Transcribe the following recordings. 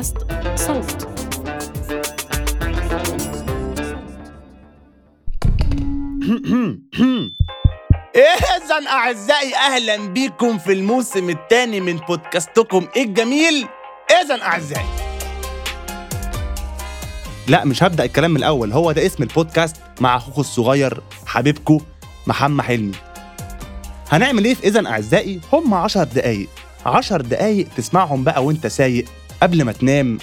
بودكاست صوت. إذًا أعزائي، أهلا بكم في الموسم الثاني من بودكاستكم الجميل إذًا أعزائي. لا، مش هبدأ الكلام من الأول. هو ده اسم البودكاست مع أخوكم الصغير حبيبكم محمد حلمي. هنعمل إيه في إذًا أعزائي؟ هم 10 دقايق. 10 دقايق تسمعهم بقى وانت سايق، قبل ما تنام،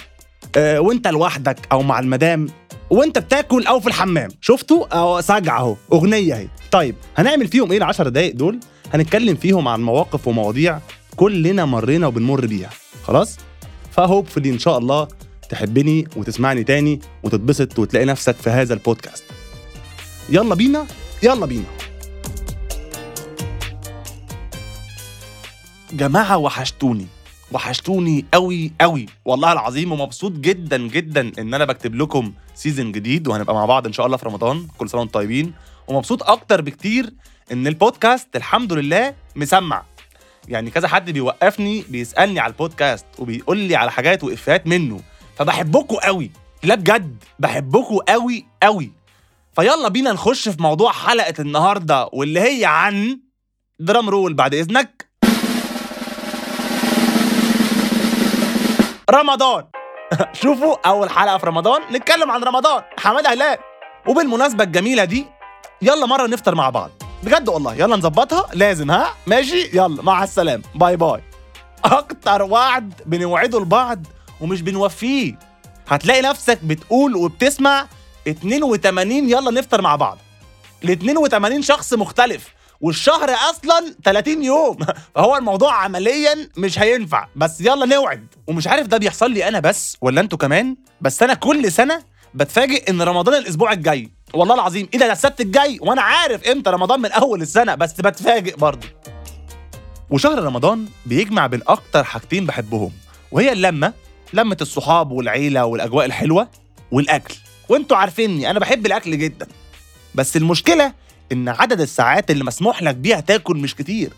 وانت لوحدك أو مع المدام، وانت بتاكل أو في الحمام. شفتوا؟ أو سجع أهو، أغنية أهي. طيب هنعمل فيهم إيه ال10 دقايق دول؟ هنتكلم فيهم عن مواقف ومواضيع كلنا مرينا وبنمر بيها. خلاص؟ فهوبفلي إن شاء الله تحبني وتسمعني تاني وتتبسط وتلاقي نفسك في هذا البودكاست. يلا بينا يلا بينا جماعة. وحشتوني قوي قوي والله العظيم، ومبسوط جدا جدا ان انا بكتب لكم سيزن جديد، وهنبقى مع بعض ان شاء الله في رمضان. كل سنة وانتم طيبين. ومبسوط اكتر بكتير ان البودكاست الحمد لله مسمع. يعني كذا حد بيوقفني بيسألني على البودكاست وبيقول لي على حاجات وإفيهات منه، فبحبكم قوي. لا بجد بحبكم قوي قوي. فيلا بينا نخش في موضوع حلقة النهاردة، واللي هي عن درام رول بعد إذنك، رمضان. شوفوا، أول حلقة في رمضان نتكلم عن رمضان. حمادة هلال. وبالمناسبة الجميلة دي، يلا مرة نفطر مع بعض بجد والله. يلا نظبطها، لازم. ها ماشي، يلا مع السلامة، باي باي. أكتر وعد بنوعده لبعض ومش بنوفيه. هتلاقي نفسك بتقول وبتسمع 82 يلا نفطر مع بعض ل82 شخص مختلف، والشهر أصلا 30 يوم. فهو الموضوع عمليا مش هينفع، بس يلا نوعد. ومش عارف ده بيحصل لي أنا بس ولا أنتوا كمان، بس أنا كل سنة بتفاجئ إن رمضان الأسبوع الجاي. والله العظيم إيه ده السبت الجاي، وأنا عارف إمتى رمضان من أول السنة، بس بتفاجئ برضه. وشهر رمضان بيجمع بين أكتر حاجتين بحبهم، وهي اللمة، لمة الصحاب والعيلة والأجواء الحلوة، والأكل. وإنتوا عارفيني أنا بحب الأكل جدا، بس المشكلة إن عدد الساعات اللي مسموح لك بيها تاكل مش كتير.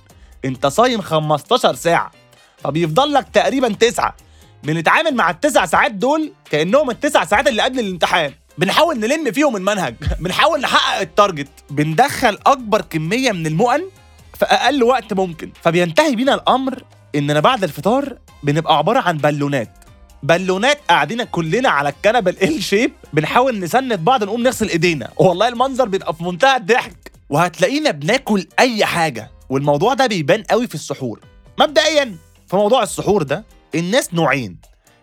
أنت صايم 15 ساعة، فبيفضل لك تقريبا 9. بنتعامل مع ال9 ساعات دول كأنهم ال9 ساعات اللي قبل الامتحان. بنحاول نلم فيهم المنهج، بنحاول نحقق التارجت، بندخل أكبر كمية من المؤن في أقل وقت ممكن. فبينتهي بينا الأمر إننا بعد الفطار بنبقى عبارة عن بالونات قاعدين كلنا على الكنبة ال شيب، بنحاول نسند بعض، نقوم نغسل إيدينا. والله المنظر بيبقى في منتهى الضحك، وهتلاقينا بناكل أي حاجة. والموضوع ده بيبان قوي في السحور. مبدئيا في موضوع السحور ده، الناس نوعين: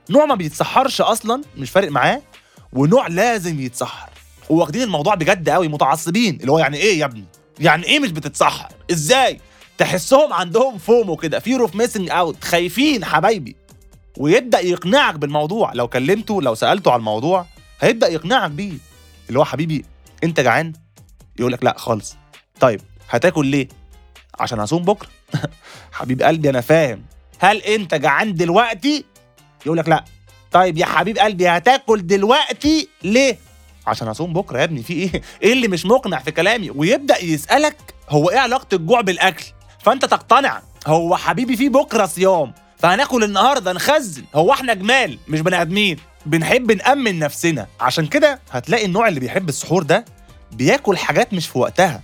نوع ما بيتسحرش أصلا مش فارق معاه، ونوع لازم يتسحر. واخدين الموضوع بجد قوي، متعصبين، اللي هو يعني ايه يا ابني، يعني ايه مش بتتسحر ازاي؟ تحسهم عندهم فومو كده، fear of missing out، خايفين حبايبي. ويبدأ يقنعك بالموضوع، لو كلمته لو سألته على الموضوع هيبدأ يقنعك بيه، اللي هو حبيبي انت جعان؟ يقولك لا خالص. طيب هتاكل ليه؟ عشان هصوم بكرة. حبيب قلبي انا فاهم، هل انت جعان دلوقتي؟ يقولك لا. طيب يا حبيب قلبي هتاكل دلوقتي ليه؟ عشان هصوم بكرة يا ابني، في ايه؟ ايه اللي مش مقنع في كلامي؟ ويبدأ يسألك هو ايه علاقة الجوع بالأكل؟ فانت تقتنع، هو حبيبي في بكرة صيام، فهناكل النهاردة نخزن. هو احنا جمال مش بني آدمين، بنحب نأمن نفسنا. عشان كده هتلاقي النوع اللي بيحب السحور ده بياكل حاجات مش في وقتها.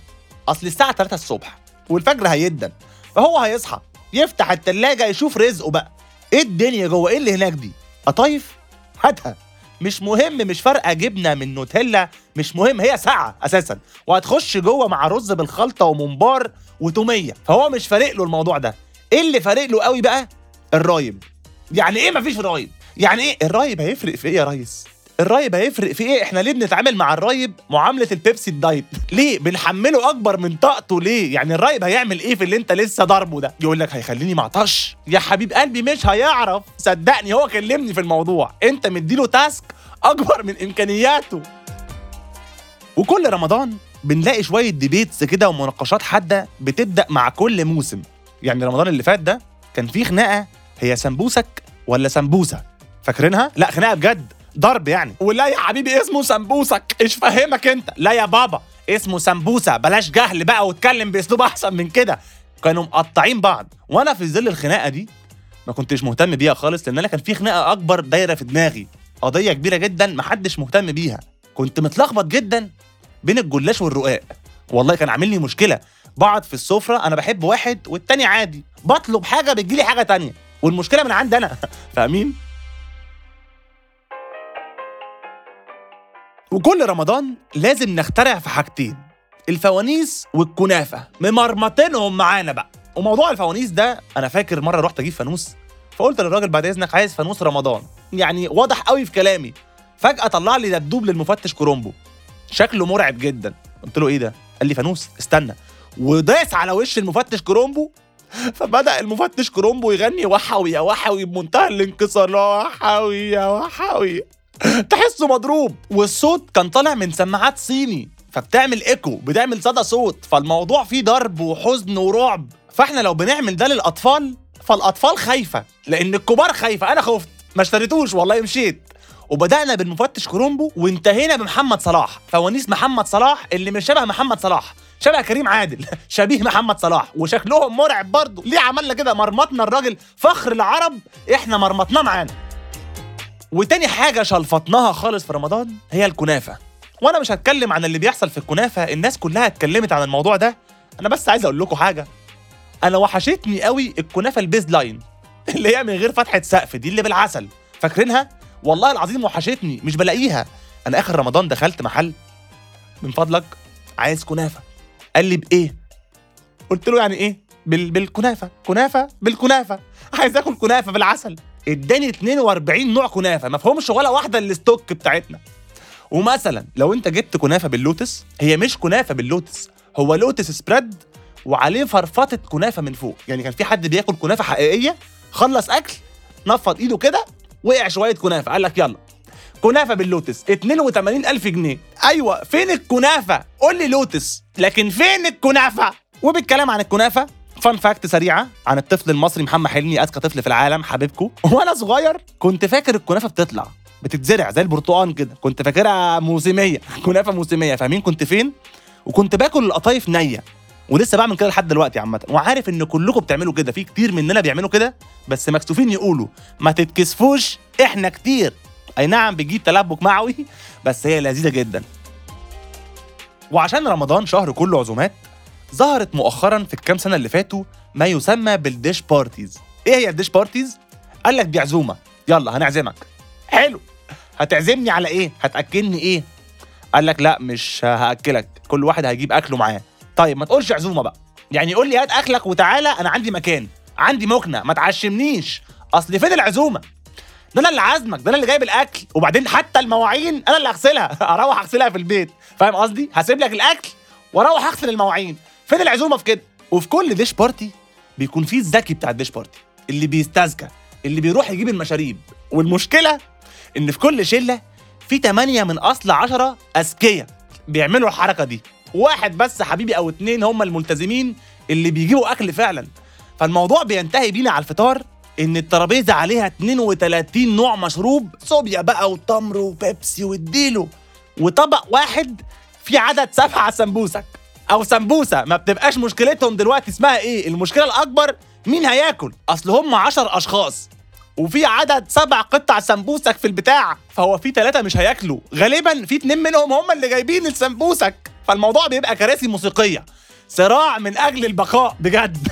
اصل الساعة 3 الصبح والفجر هيدن، فهو هيصحى يفتح التلاجة يشوف رزقه بقى، ايه الدنيا جوه، ايه اللي هناك دي؟ قطايف هاتها، مش مهم، مش فارقه، جبنه من نوتيلا مش مهم، هي ساعه اساسا، وهتخش جوه مع رز بالخلطه وممبار وتوميه. فهو مش فارق له الموضوع ده. ايه اللي فارق له قوي بقى؟ الرايب. يعني ايه مفيش رايب؟ يعني ايه الرايب هيفرق في ايه يا ريس؟ الرايب هيفرق في ايه؟ احنا ليه بنتعامل مع الرايب معامله البيبسي الدايت؟ ليه بنحمله اكبر من طاقته؟ ليه يعني الرايب هيعمل ايه في اللي انت لسه ضربه ده؟ يقول لك هيخليني معطش. يا حبيب قلبي مش هيعرف، صدقني هو كلمني في الموضوع. انت مديله تاسك اكبر من امكانياته. وكل رمضان بنلاقي شويه ديبيتس كده ومناقشات حاده بتبدا مع كل موسم. يعني رمضان اللي فات ده كان في خناقه، هي سمبوسك ولا سمبوسه؟ فاكرينها؟ لا خناقه بجد، ضرب يعني. ولا يا حبيبي اسمه سمبوسك، ايش فاهمك انت؟ لا يا بابا اسمه سمبوسه، بلاش جهل بقى واتكلم باسلوب احسن من كده. كانوا مقطعين بعض. وانا في ظل الخناقه دي ما كنتش مهتم بيها خالص، لان انا كان في خناقه اكبر دايره في دماغي، قضيه كبيره جدا ما حدش مهتم بيها. كنت متلخبط جدا بين الجلاش والرقاق، والله كان عامل لي مشكله. بقعد في السفره انا بحب واحد والتاني عادي، بطلب حاجه بتجي لي حاجه تانية، والمشكله من عندي انا. فاهمين؟ وكل رمضان لازم نخترع في حاجتين، الفوانيس والكنافه، ممرمطينهم معانا بقى. وموضوع الفوانيس ده انا فاكر مره رحت اجيب فانوس، فقلت للراجل بعد اذنك عايز فانوس رمضان، يعني واضح قوي في كلامي. فجاه طلع لي دبدوب للمفتش كرومبو شكله مرعب جدا. قلت له ايه ده؟ قال لي فانوس، استنى. وداس على وش المفتش كرومبو، فبدا المفتش كرومبو يغني وحوي يا وحوي بمنتهى الانكسار، وحوي يا وحوي. تحسه مضروب، والصوت كان طالع من سماعات صيني فبتعمل ايكو، بتعمل صدى صوت، فالموضوع فيه ضرب وحزن ورعب. فاحنا لو بنعمل ده للاطفال فالاطفال خايفه، لان الكبار خايفه. انا خفت ما اشتريتوش والله، مشيت. وبدانا بالمفتش كرومبو وانتهينا بمحمد صلاح، فوانيس محمد صلاح اللي مش شبه محمد صلاح، شبه كريم عادل، شبيه محمد صلاح، وشكلهم مرعب برضه. ليه عملنا كده؟ مرمطنا الراجل فخر العرب، احنا مرمطناه معانا. وتاني حاجه شلفطناها خالص في رمضان هي الكنافه، وانا مش هتكلم عن اللي بيحصل في الكنافه، الناس كلها اتكلمت عن الموضوع ده. انا بس عايز اقول لكم حاجه، انا وحشتني قوي الكنافه البيز لاين اللي هي من غير فتحه سقف، دي اللي بالعسل، فاكرينها؟ والله العظيم وحشتني، مش بلاقيها. انا اخر رمضان دخلت محل، من فضلك عايز كنافه. قال لي بايه؟ قلت له يعني ايه؟ بالكنافه. كنافه بالكنافه، عايز اكل كنافه بالعسل. اداني 42 نوع كنافه، ما فهمش ولا واحده اللي ستوك بتاعتنا. ومثلا لو انت جبت كنافه باللوتس، هي مش كنافه باللوتس، هو لوتس سبريد وعليه فرفطه كنافه من فوق. يعني كان في حد بياكل كنافه حقيقيه، خلص اكل نفض ايده كده وقع شويه كنافه، قال لك يلا كنافه باللوتس، 82,000 جنيه. ايوه، فين الكنافه؟ قول لي لوتس، لكن فين الكنافه؟ وبالكلام عن الكنافه، فان فاكت سريعه عن الطفل المصري محمد حلمي، اذكى طفل في العالم حبيبكو. وانا صغير كنت فاكر الكنافه بتطلع بتتزرع زي البرتقان كده، كنت فاكرها موسميه، كنافه موسميه. فاهمين كنت فين؟ وكنت باكل القطايف نيه، ولسه بعمل كده لحد دلوقتي عامه. وعارف ان كلكم بتعملوا كده، في كتير مننا بيعملوا كده، بس مكسوفين يقولوا ما تتكسفوش احنا كتير. اي نعم بتجيب تلبك معوي، بس هي لذيذه جدا. وعشان رمضان شهر كله عزومات، ظهرت مؤخرا في الكام سنه اللي فاتوا ما يسمى بالديش بارتيز. ايه هي الديش بارتيز؟ قال لك دي عزومه، يلا هنعزمك. حلو، هتعزمني على ايه؟ هتاكلني ايه؟ قال لك لا مش هاكلك، كل واحد هيجيب اكله معاه. طيب ما تقولش عزومه بقى، يعني قول لي هات اكلك وتعالى، انا عندي مكان، عندي مكنه، ما تعشمنيش. اصل فين العزومه؟ ده انا اللي عازمك، ده انا اللي جايب الاكل، وبعدين حتى المواعين انا اللي هغسلها، اروح اغسلها في البيت. فاهم قصدي؟ هسيب لك الاكل واروح اغسل المواعين، فين العزومه في كده؟ وفي كل ديش بارتي بيكون فيه الذكي بتاع الديش بارتي، اللي بيستذكى، اللي بيروح يجيب المشاريب. والمشكله ان في كل شله في 8 من اصل 10 اذكياء بيعملوا الحركه دي، واحد بس حبيبي او 2 هم الملتزمين اللي بيجيبوا اكل فعلا. فالموضوع بينتهي بينا على الفطار ان الترابيزه عليها 32 نوع مشروب، صوبيا بقى وتمر وبيبسي واديله، وطبق واحد في عدد 7 سمبوسك او سمبوسه، ما بتبقاش مشكلتهم دلوقتي اسمها ايه. المشكله الاكبر مين هياكل، اصل هم 10 اشخاص وفي عدد 7 قطع سمبوسك في البتاع، فهو في 3 مش هياكلوا غالبا، في 2 منهم هم اللي جايبين السمبوسك. فالموضوع بيبقى كراسي موسيقيه، صراع من اجل البقاء بجد.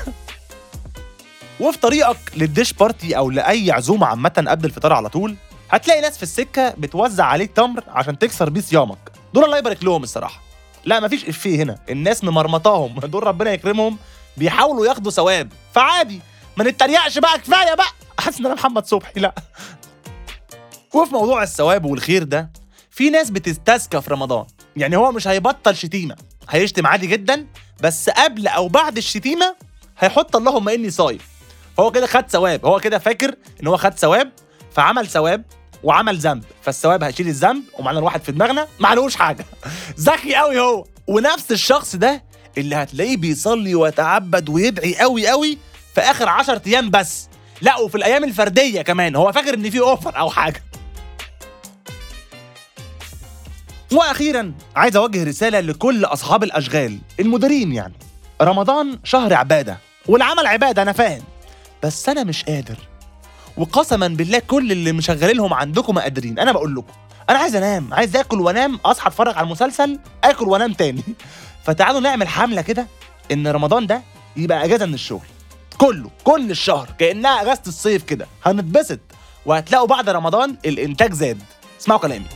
وفي طريقك للديش بارتي او لاي عزومه عامه قبل الفطار على طول، هتلاقي ناس في السكه بتوزع عليك تمر عشان تكسر بيه صيامك، دول الله يبارك لهم الصراحه. لا مفيش افيه هنا، الناس ممرمطاهم، دول ربنا يكرمهم بيحاولوا ياخدوا ثواب، فعادي ما نتريقش بقى، كفايه بقى، احس ان انا محمد صبحي. لا وفي موضوع الثواب والخير ده، في ناس بتستذكى في رمضان، يعني هو مش هيبطل شتيمه، هيشتم عادي جدا، بس قبل او بعد الشتيمه هيحط اللهم اني صايم، فهو كده خد ثواب، هو كده فاكر ان هو خد ثواب، فعمل ثواب وعمل ذنب، فالثواب هيشيل الذنب، ومعنا الواحد في دماغنا معلوش حاجه. ذكي قوي هو. ونفس الشخص ده اللي هتلاقيه بيصلي ويتعبد ويدعي قوي قوي في اخر 10 ايام بس، لا وفي الايام الفرديه كمان، هو فاكر ان في اوفر او حاجه. واخيرا عايز اوجه رساله لكل اصحاب الاشغال، المديرين يعني، رمضان شهر عباده والعمل عباده، انا فاهم، بس انا مش قادر، وقسما بالله كل اللي مشغلينهم عندكم ما قادرين. انا بقول لكم انا عايز انام، عايز اكل وانام، اصحى اتفرج على المسلسل، اكل وانام تاني. فتعالوا نعمل حمله كده ان رمضان ده يبقى اجازه من الشغل كله، كل الشهر كانها اجازه الصيف كده، هنتبسط. وهتلاقوا بعد رمضان الانتاج زاد. اسمعوا كلامي.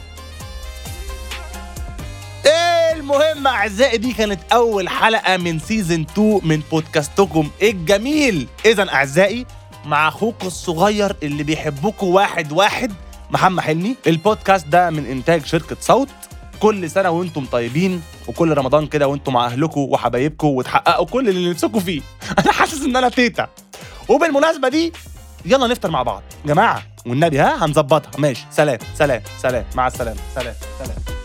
المهم اعزائي دي كانت اول حلقه من سيزون 2 من بودكاستكم الجميل اذا اعزائي، مع اخوكم الصغير اللي بيحبكم واحد واحد، محمد حلمي. البودكاست ده من انتاج شركه صوت. كل سنه وانتم طيبين، وكل رمضان كده وانتم مع اهلكم وحبايبكم وتحققوا كل اللي نفسكم فيه. انا حاسس ان انا تيتا. وبالمناسبه دي يلا نفطر مع بعض جماعه، والنبي ها هنظبطها. ماشي، سلام سلام سلام، مع السلامه، سلام سلام.